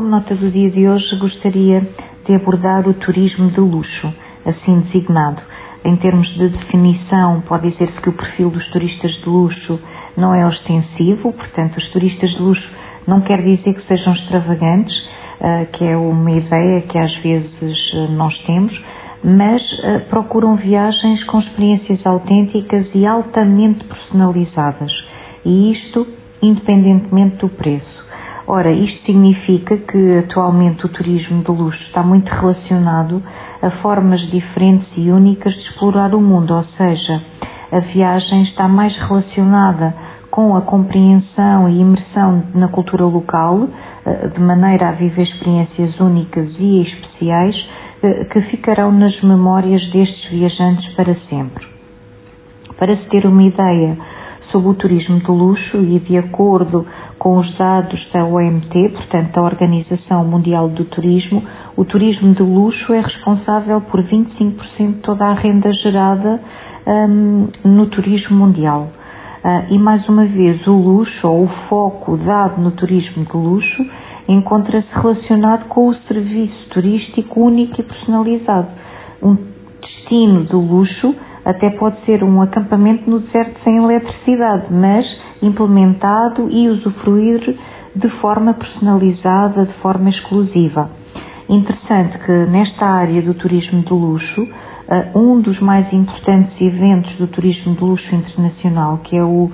como notas do dia de hoje, gostaria de abordar o turismo de luxo, assim designado. Em termos de definição, pode dizer-se que o perfil dos turistas de luxo não é ostensivo, portanto, os turistas de luxo não quer dizer que sejam extravagantes, que é uma ideia que às vezes nós temos, mas procuram viagens com experiências autênticas e altamente personalizadas, e isto independentemente do preço. Ora, isto significa que atualmente o turismo de luxo está muito relacionado a formas diferentes e únicas de explorar o mundo, ou seja, a viagem está mais relacionada com a compreensão e imersão na cultura local, de maneira a viver experiências únicas e especiais que ficarão nas memórias destes viajantes para sempre. Para se ter uma ideia sobre o turismo de luxo e de acordo com os dados da OMT, portanto da Organização Mundial do Turismo, o turismo de luxo é responsável por 25% de toda a renda gerada no turismo mundial. E mais uma vez, o luxo, ou o foco dado no turismo de luxo, encontra-se relacionado com o serviço turístico único e personalizado. Um destino de luxo até pode ser um acampamento no deserto sem eletricidade, mas implementado e usufruir de forma personalizada, de forma exclusiva. Interessante que nesta área do turismo de luxo, um dos mais importantes eventos do turismo de luxo internacional, que é o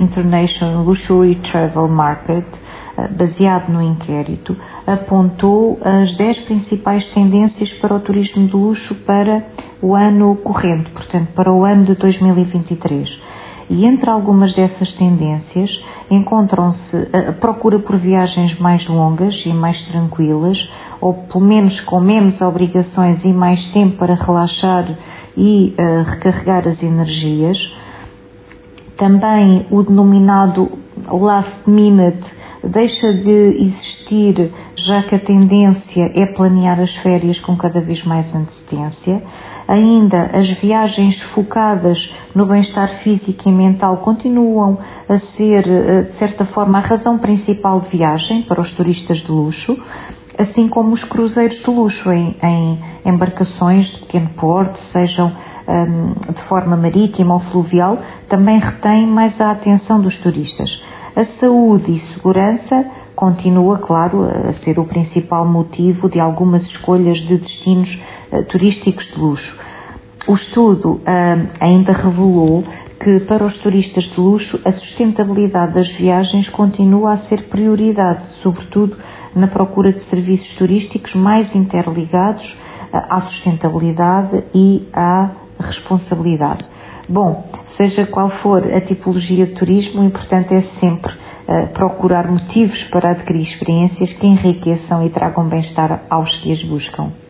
International Luxury Travel Market, baseado no inquérito, apontou as 10 principais tendências para o turismo de luxo para o ano corrente, portanto, para o ano de 2023. E entre algumas dessas tendências encontram-se a procura por viagens mais longas e mais tranquilas, ou pelo menos com menos obrigações e mais tempo para relaxar e recarregar as energias. Também o denominado last minute deixa de existir, já que a tendência é planear as férias com cada vez mais antecedência. Ainda, as viagens focadas no bem-estar físico e mental continuam a ser, de certa forma, a razão principal de viagem para os turistas de luxo, assim como os cruzeiros de luxo em embarcações de pequeno porte, sejam de forma marítima ou fluvial, também retêm mais a atenção dos turistas. A saúde e segurança continua, claro, a ser o principal motivo de algumas escolhas de destinos turísticos de luxo. O estudo ainda revelou que para os turistas de luxo a sustentabilidade das viagens continua a ser prioridade, sobretudo na procura de serviços turísticos mais interligados à sustentabilidade e à responsabilidade. Bom, seja qual for a tipologia de turismo, o importante é sempre procurar motivos para adquirir experiências que enriqueçam e tragam bem-estar aos que as buscam.